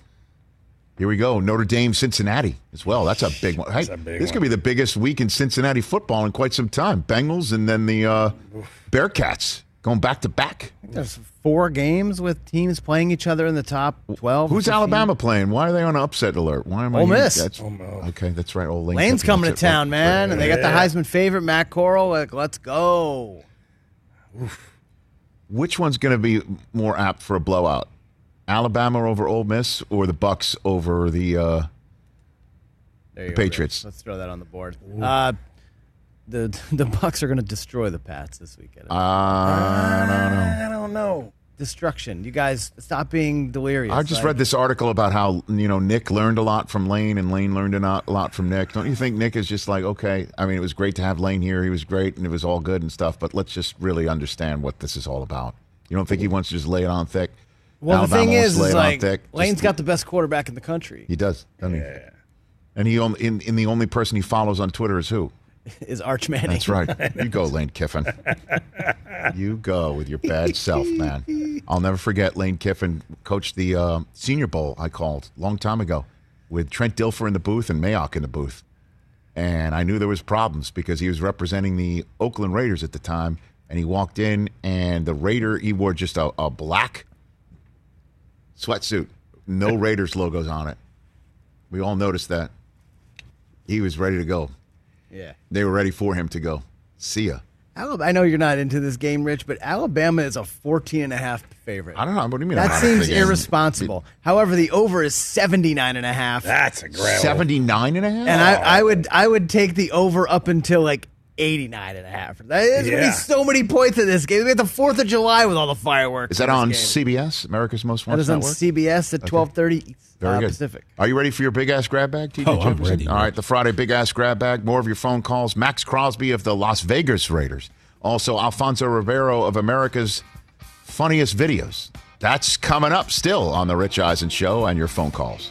Here we go. Notre Dame, Cincinnati as well. That's a big one. Hey, this could be the biggest week in Cincinnati football in quite some time. Bengals and then the Bearcats going back to back. There's 4 games with teams playing each other in the top 12. Who's Alabama playing? Why are they on upset alert? Why am I? Ole Miss. Okay, that's right. Ole Lane's coming to town, man, and they got the Heisman favorite, Matt Corral. Like, let's go. Oof. Which one's going to be more apt for a blowout? Alabama over Ole Miss or the Bucs over the Patriots? Let's throw that on the board. The Bucs are going to destroy the Pats this weekend. I don't know. Destruction. You guys, stop being delirious. I just read this article about how, you know, Nick learned a lot from Lane and Lane learned a lot from Nick. Don't you think Nick is just like, okay, I mean, it was great to have Lane here. He was great and it was all good and stuff, but let's just really understand what this is all about. You don't think he wants to just lay it on thick? Well, Alabama, the thing is like, Lane's got the best quarterback in the country. He does, doesn't he? And he the only person he follows on Twitter is who? Is Arch Manning. That's right. You go, Lane Kiffin. You go with your bad self, man. I'll never forget Lane Kiffin coached the Senior Bowl, I called, a long time ago, with Trent Dilfer in the booth and Mayock in the booth. And I knew there was problems because he was representing the Oakland Raiders at the time, and he walked in, and the Raider, he wore just a black sweatsuit. No Raiders logos on it. We all noticed that. He was ready to go. Yeah, they were ready for him to go. See ya. I know you're not into this game, Rich, but Alabama is a 14.5 favorite. I don't know. What do you mean? That seems irresponsible. However, the over is 79.5. That's a great 79.5. And I would take the over up until like 89.5. There's going to be so many points in this game. We got the 4th of July with all the fireworks. Is that on CBS, America's Most Watched Network? That is on CBS at 12:30 Pacific. Are you ready for your big-ass grab bag, TJ? Oh, I'm ready. All right, the Friday big-ass grab bag. More of your phone calls. Max Crosby of the Las Vegas Raiders Also, Alfonso Ribeiro of America's Funniest Videos. That's coming up still on The Rich Eisen Show and your phone calls.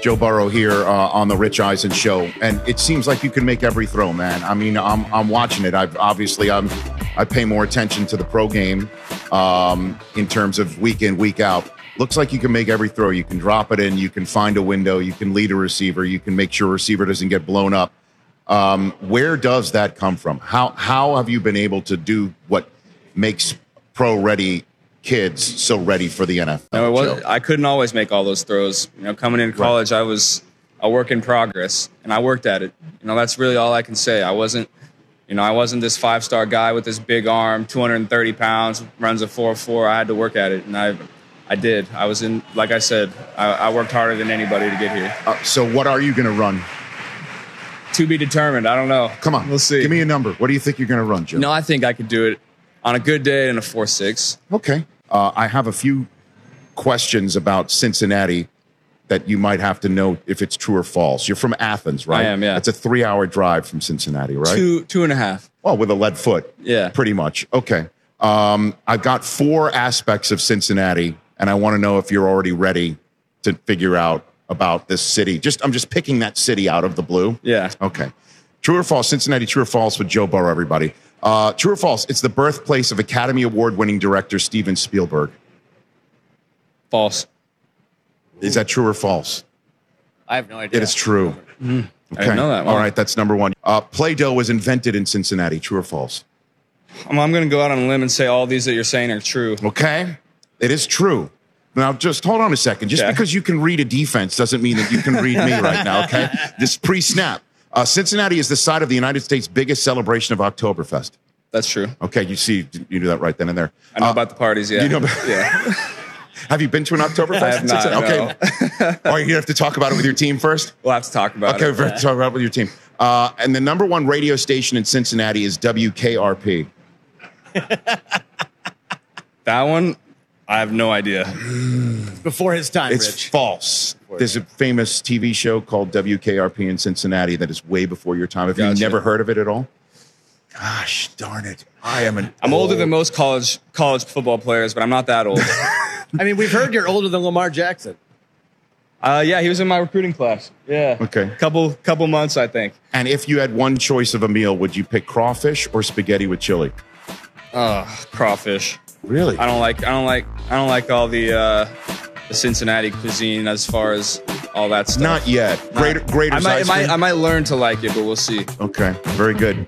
Joe Burrow here on The Rich Eisen Show, and it seems like you can make every throw, man. I mean, I'm watching it. I pay more attention to the pro game in terms of week in, week out. Looks like you can make every throw. You can drop it in. You can find a window. You can lead a receiver. You can make sure a receiver doesn't get blown up. Where does that come from? How have you been able to do what makes pro-ready kids so ready for the NFL? No, I couldn't always make all those throws. You know, coming into college, right, I was a work in progress, and I worked at it. You know, that's really all I can say. I wasn't this five-star guy with this big arm, 230 pounds, runs a 4.4. I had to work at it, and I did. I was in, like I said, I worked harder than anybody to get here. So what are you going to run? To be determined. I don't know. Come on. We'll see. Give me a number. What do you think you're going to run, Joe? No, I think I could do it on a good day in a 4.6. Okay. I have a few questions about Cincinnati that you might have to know if it's true or false. You're from Athens, right? I am, yeah. It's a 3-hour drive from Cincinnati, right? Two and a half. Oh, with a lead foot. Yeah. Pretty much. Okay. I've got four aspects of Cincinnati, and I want to know if you're already ready to figure out about this city. I'm just picking that city out of the blue. Yeah. Okay. True or false, Cincinnati, true or false with Joe Burrow, everybody. True or false, it's the birthplace of Academy Award-winning director Steven Spielberg. False. Is that true or false? I have no idea. It is true. Mm-hmm. Okay. I didn't know that one. All right, that's number one. Play-Doh was invented in Cincinnati. True or false? I'm going to go out on a limb and say all these that you're saying are true. Okay. It is true. Now, just hold on a second. Just because you can read a defense doesn't mean that you can read me right now, okay? This pre-snap. Cincinnati is the site of the United States' biggest celebration of Oktoberfest. That's true. Okay, you knew that right then and there. I know about the parties, yeah. You know about, yeah. Have you been to an Oktoberfest? I have not, no. Okay. Are you going to have to talk about it with your team first? We'll have to talk about it. Okay, we'll have to talk about it with your team. And the number one radio station in Cincinnati is WKRP. That one, I have no idea. It's before his time, Rich. It's false. There's a famous TV show called WKRP in Cincinnati that is way before your time. Have you never heard of it at all? Gosh darn it. I'm older than most college football players, but I'm not that old. I mean, we've heard you're older than Lamar Jackson. Yeah, he was in my recruiting class. Yeah. Okay. Couple months, I think. And if you had one choice of a meal, would you pick crawfish or spaghetti with chili? Crawfish. Really? I don't like all the Cincinnati cuisine as far as all that stuff. Not yet. Greater I might learn to like it, but we'll see. Okay. Very good.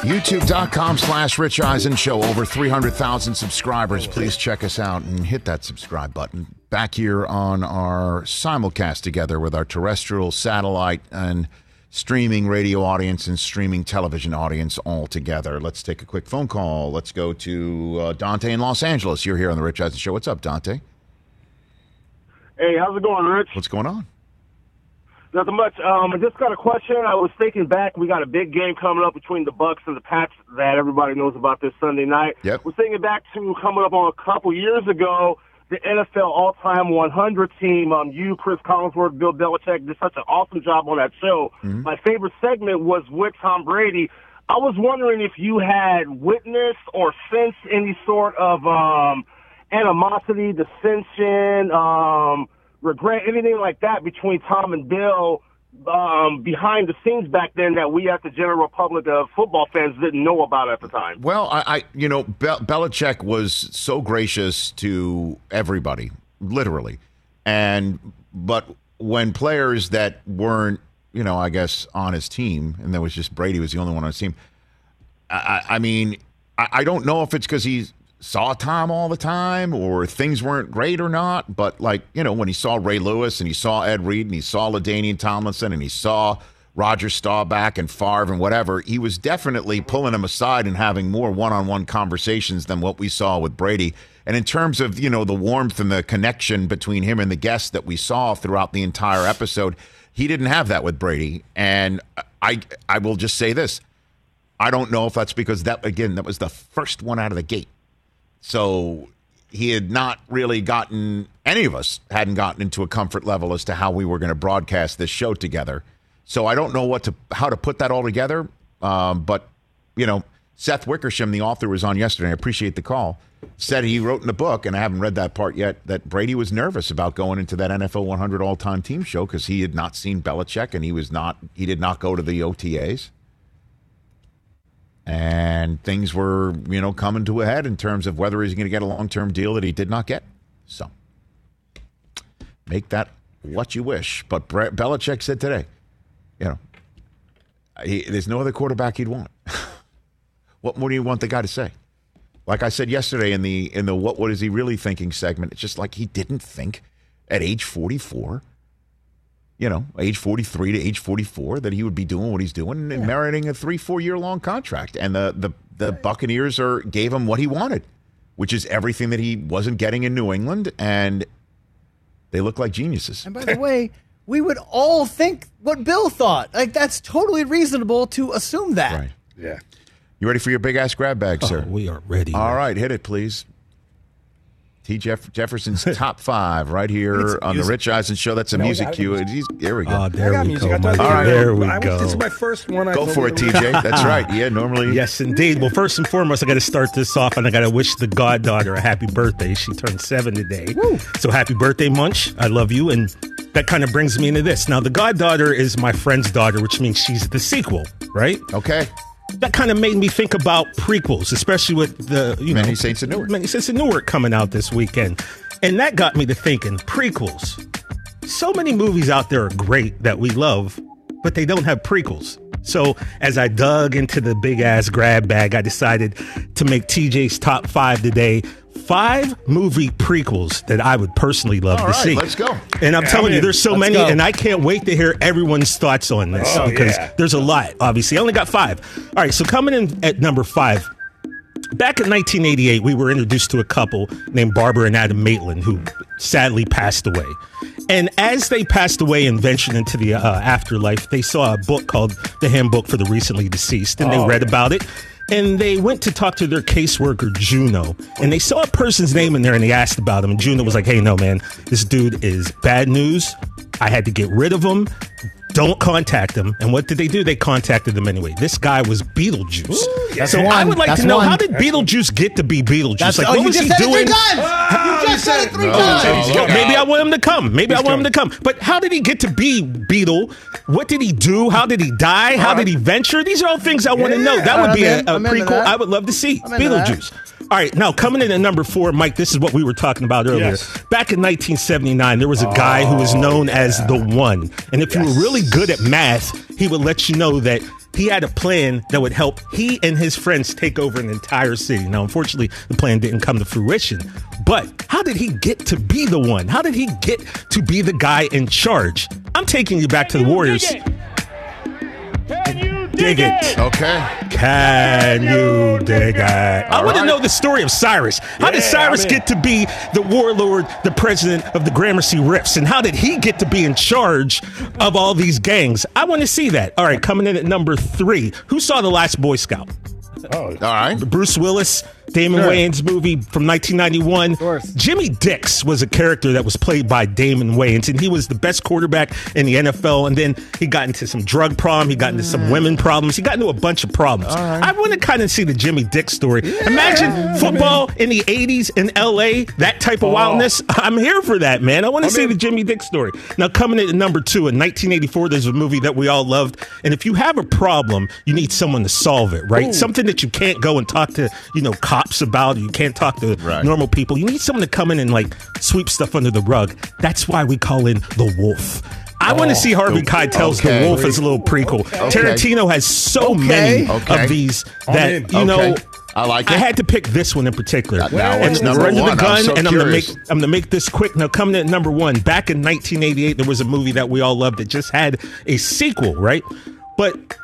YouTube.com/Rich Eisen Show. Over 300,000 subscribers. Please check us out and hit that subscribe button. Back here on our simulcast together with our terrestrial, satellite, and streaming radio audience and streaming television audience all together. Let's take a quick phone call. Let's go to Dante in Los Angeles. You're here on The Rich Eisen Show. What's up, Dante? Hey, how's it going, Rich? What's going on? Nothing much. I just got a question. I was thinking back. We got a big game coming up between the Bucs and the Pats that everybody knows about this Sunday night. Yep. We're thinking back to coming up on a couple years ago, the NFL all-time 100 team. You, Chris Collinsworth, Bill Belichick did such an awesome job on that show. Mm-hmm. My favorite segment was with Tom Brady. I was wondering if you had witnessed or sensed any sort of animosity, dissension, regret, anything like that between Tom and Bill behind the scenes back then that we as the general public of football fans didn't know about at the time. Well, Belichick was so gracious to everybody, literally. But when players that weren't, I guess, on his team, and there was just Brady was the only one on his team, I don't know if it's because he's saw Tom all the time or things weren't great or not, but when he saw Ray Lewis and he saw Ed Reed and he saw LaDainian Tomlinson and he saw Roger Staubach and Favre and whatever, he was definitely pulling them aside and having more one-on-one conversations than what we saw with Brady. And in terms of, the warmth and the connection between him and the guests that we saw throughout the entire episode, he didn't have that with Brady. And I will just say this. I don't know if that's because that was the first one out of the gate. So he had not really gotten, any of us hadn't gotten into a comfort level as to how we were going to broadcast this show together. So I don't know how to put that all together. But Seth Wickersham, the author, was on yesterday. I appreciate the call. Said he wrote in the book, and I haven't read that part yet, that Brady was nervous about going into that NFL 100 all-time team show because he had not seen Belichick and he did not go to the OTAs. And things were, coming to a head in terms of whether he's going to get a long-term deal that he did not get. So make that what you wish. But Belichick said today, there's no other quarterback he'd want. What more do you want the guy to say? Like I said yesterday in the what is he really thinking segment, it's just like he didn't think at age 44. Age 43 to age 44, that he would be doing what he's doing and meriting a 3-4-year-long contract. And the Buccaneers gave him what he wanted, which is everything that he wasn't getting in New England, and they look like geniuses. And by the way, we would all think what Bill thought. Like, that's totally reasonable to assume that. Right. Yeah. You ready for your big-ass grab bag, sir? We are ready. All right, hit it, please. T. Jefferson's top five right here on music. The Rich Eisen Show. That's a music cue. There we go. There we go. This is my first one. Go for it, TJ. That's right. Yeah, normally. Yes, indeed. Well, first and foremost, I got to start this off, and I got to wish the goddaughter a happy birthday. She turned 7 today. Woo. So happy birthday, Munch. I love you. And that kind of brings me into this. Now, the goddaughter is my friend's daughter, which means she's the sequel, right? Okay. That kind of made me think about prequels, especially with the Many Saints of Newark. Many Saints of Newark coming out this weekend. And that got me to thinking, prequels. So many movies out there are great that we love, but they don't have prequels. So as I dug into the big-ass grab bag, I decided to make TJ's top 5 today. 5 movie prequels that I would personally love to see. Let's go. And I'm telling you, there's so many, and I can't wait to hear everyone's thoughts on this because there's a lot, obviously. I only got 5. All right, so coming in at number 5, back in 1988, we were introduced to a couple named Barbara and Adam Maitland who sadly passed away. And as they passed away and ventured into the afterlife, they saw a book called The Handbook for the Recently Deceased, and they read about it. And they went to talk to their caseworker, Juno, and they saw a person's name in there, and they asked about him. And Juno was like, hey, no, man, this dude is bad news. I had to get rid of him. Don't contact him. And what did they do? They contacted him anyway. This guy was Beetlejuice. Ooh, I would like to know, how did Beetlejuice get to be Beetlejuice? What was he doing? You just said it 3 times. Maybe I want him to come. But how did he get to be Beetle? What did he do? How did he die? How did he venture? These are all things I want to know. That would be a prequel I would love to see. Beetlejuice. All right, now coming in at number 4, Mike, this is what we were talking about earlier. Yes. Back in 1979, there was a guy who was known as The One. And if you were really good at math, he would let you know that he had a plan that would help he and his friends take over an entire city. Now, unfortunately, the plan didn't come to fruition. But how did he get to be The One? How did he get to be the guy in charge? I'm taking you back to the Warriors. Can you dig it? Okay. Can you dig it? I want to know the story of Cyrus. How did Cyrus get to be the warlord, the president of the Gramercy Riffs? And how did he get to be in charge of all these gangs? I want to see that. All right, coming in at number 3. Who saw The Last Boy Scout? Oh, all right. Bruce Willis, Damon Wayans movie from 1991. Of course. Jimmy Dix was a character that was played by Damon Wayans, and he was the best quarterback in the NFL. And then he got into some drug problem. He got into some women problems. He got into a bunch of problems. Right. I want to kind of see the Jimmy Dix story. Yeah, imagine football in the 80s in L.A., that type of wildness. I'm here for that, man. I want to see the Jimmy Dix story. Now, coming in at number 2, in 1984, there's a movie that we all loved. And if you have a problem, you need someone to solve it, right? Ooh. Something that you can't go and talk to, you know, cops about, you can't talk to normal people. You need someone to come in and like sweep stuff under the rug. That's why we call in the Wolf. I want to see Harvey Keitel's The Wolf as a little prequel. Tarantino has so many of these that you know. I like it. I had to pick this one in particular. Now it's number 1. I'm gonna make this quick. Now coming at number 1, back in 1988, there was a movie that we all loved that just had a sequel, right? But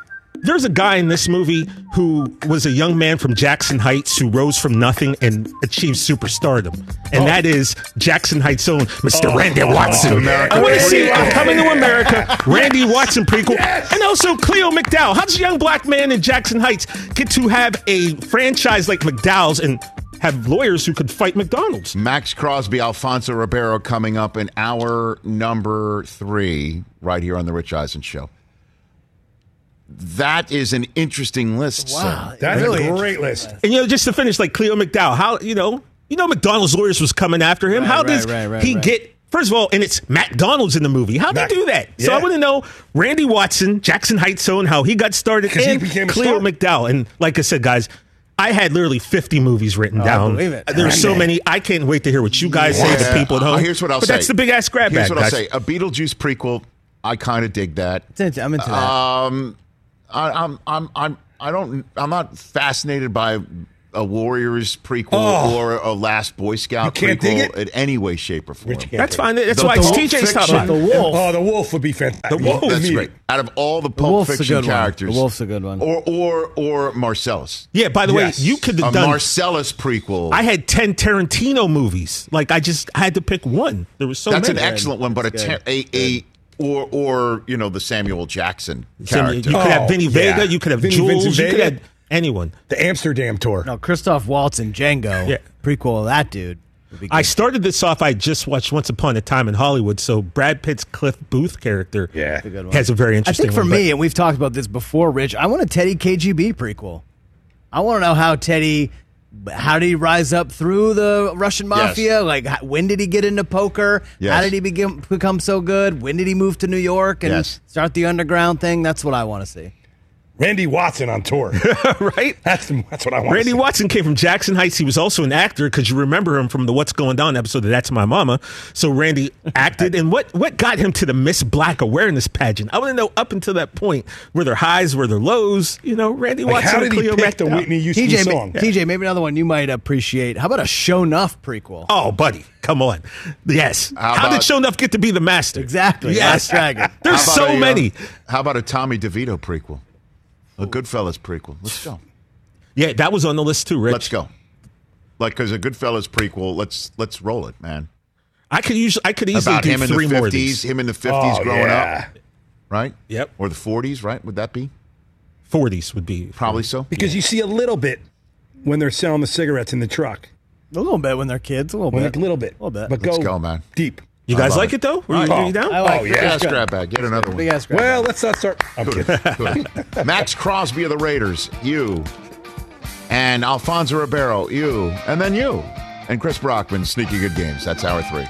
there's a guy in this movie who was a young man from Jackson Heights who rose from nothing and achieved superstardom. And that is Jackson Heights' own Mr. Randy Watson. I want to see Coming to America, Randy Watson prequel, and also Cleo McDowell. How does a young black man in Jackson Heights get to have a franchise like McDowell's and have lawyers who could fight McDonald's? Max Crosby, Alfonso Ribeiro coming up in hour number 3 right here on The Rich Eisen Show. That is an interesting list. Wow, that's really a great list. And you know, just to finish, like Cleo McDowell, how you know McDonald's lawyers was coming after him. How does he get? First of all, and it's McDonald's in the movie. How did he do that? Yeah. So I want to know Randy Watson, Jackson Heights' own, how he got started, and Cleo McDowell. And like I said, guys, I had literally 50 movies written down. There's so many. I can't wait to hear what you guys say to people at home. Here's what I'll say. That's the big ass grab bag. Here's what I'll say: a Beetlejuice prequel. I kind of dig that. I'm into that. I'm not fascinated by a Warriors prequel or a Last Boy Scout prequel in any way, shape, or form. That's fine. That's why it's TJ's top line. The Wolf. Oh, the Wolf would be fantastic. The Wolf. That's great. Out of all the Pulp Fiction characters, the Wolf's a good one. Or Marcellus. Yeah. By the way, you could have done a Marcellus prequel. I had 10 Tarantino movies. Like I had to pick one. There was so many. That's an excellent one, but Or you know, the Samuel Jackson character. You could have Vinny Vega. You could have Jules. You could have anyone. The Amsterdam tour. No, Christoph Waltz and Django. Yeah. Prequel of that dude. I started this off. I just watched Once Upon a Time in Hollywood. So Brad Pitt's Cliff Booth character has a very interesting one. I think for me, and we've talked about this before, Rich, I want a Teddy KGB prequel. I want to know how Teddy... How did he rise up through the Russian mafia? Yes. Like, when did he get into poker? Yes. How did he become so good? When did he move to New York and start the underground thing? That's what I want to see. Randy Watson on tour. Right? That's what I want to see. Randy Watson came from Jackson Heights. He was also an actor because you remember him from the What's Going Down episode of That's My Mama. So Randy acted. And what got him to the Miss Black Awareness pageant? I want to know up until that point, were there highs, were there lows? You know, Randy Watson. How did he pick the Whitney Houston song? TJ, maybe another one you might appreciate. How about a Show Nuff prequel? Oh, buddy. Come on. Yes. How did Show Nuff get to be the master? Exactly. Yes. There's so many. How about a Tommy DeVito prequel? A Goodfellas prequel. Let's go. Yeah, that was on the list too, Rich. Let's go. Like, because a Goodfellas prequel, let's roll it, man. I could easily do him 3 in the 50s, more of these. Him in the 50s growing up, right? Yep. Or the 40s, right? Would that be? 40s would be. Probably so. Because you see a little bit when they're selling the cigarettes in the truck. A little bit when they're kids. A little bit. But let's go, man. Deep. You guys like it, though? Were you down? Big ass grab bag. Get another one. Well, let's not start. I'm kidding. Max Crosby of the Raiders, you. And Alfonso Ribeiro, you. And then you. And Chris Brockman, sneaky good games. That's hour 3.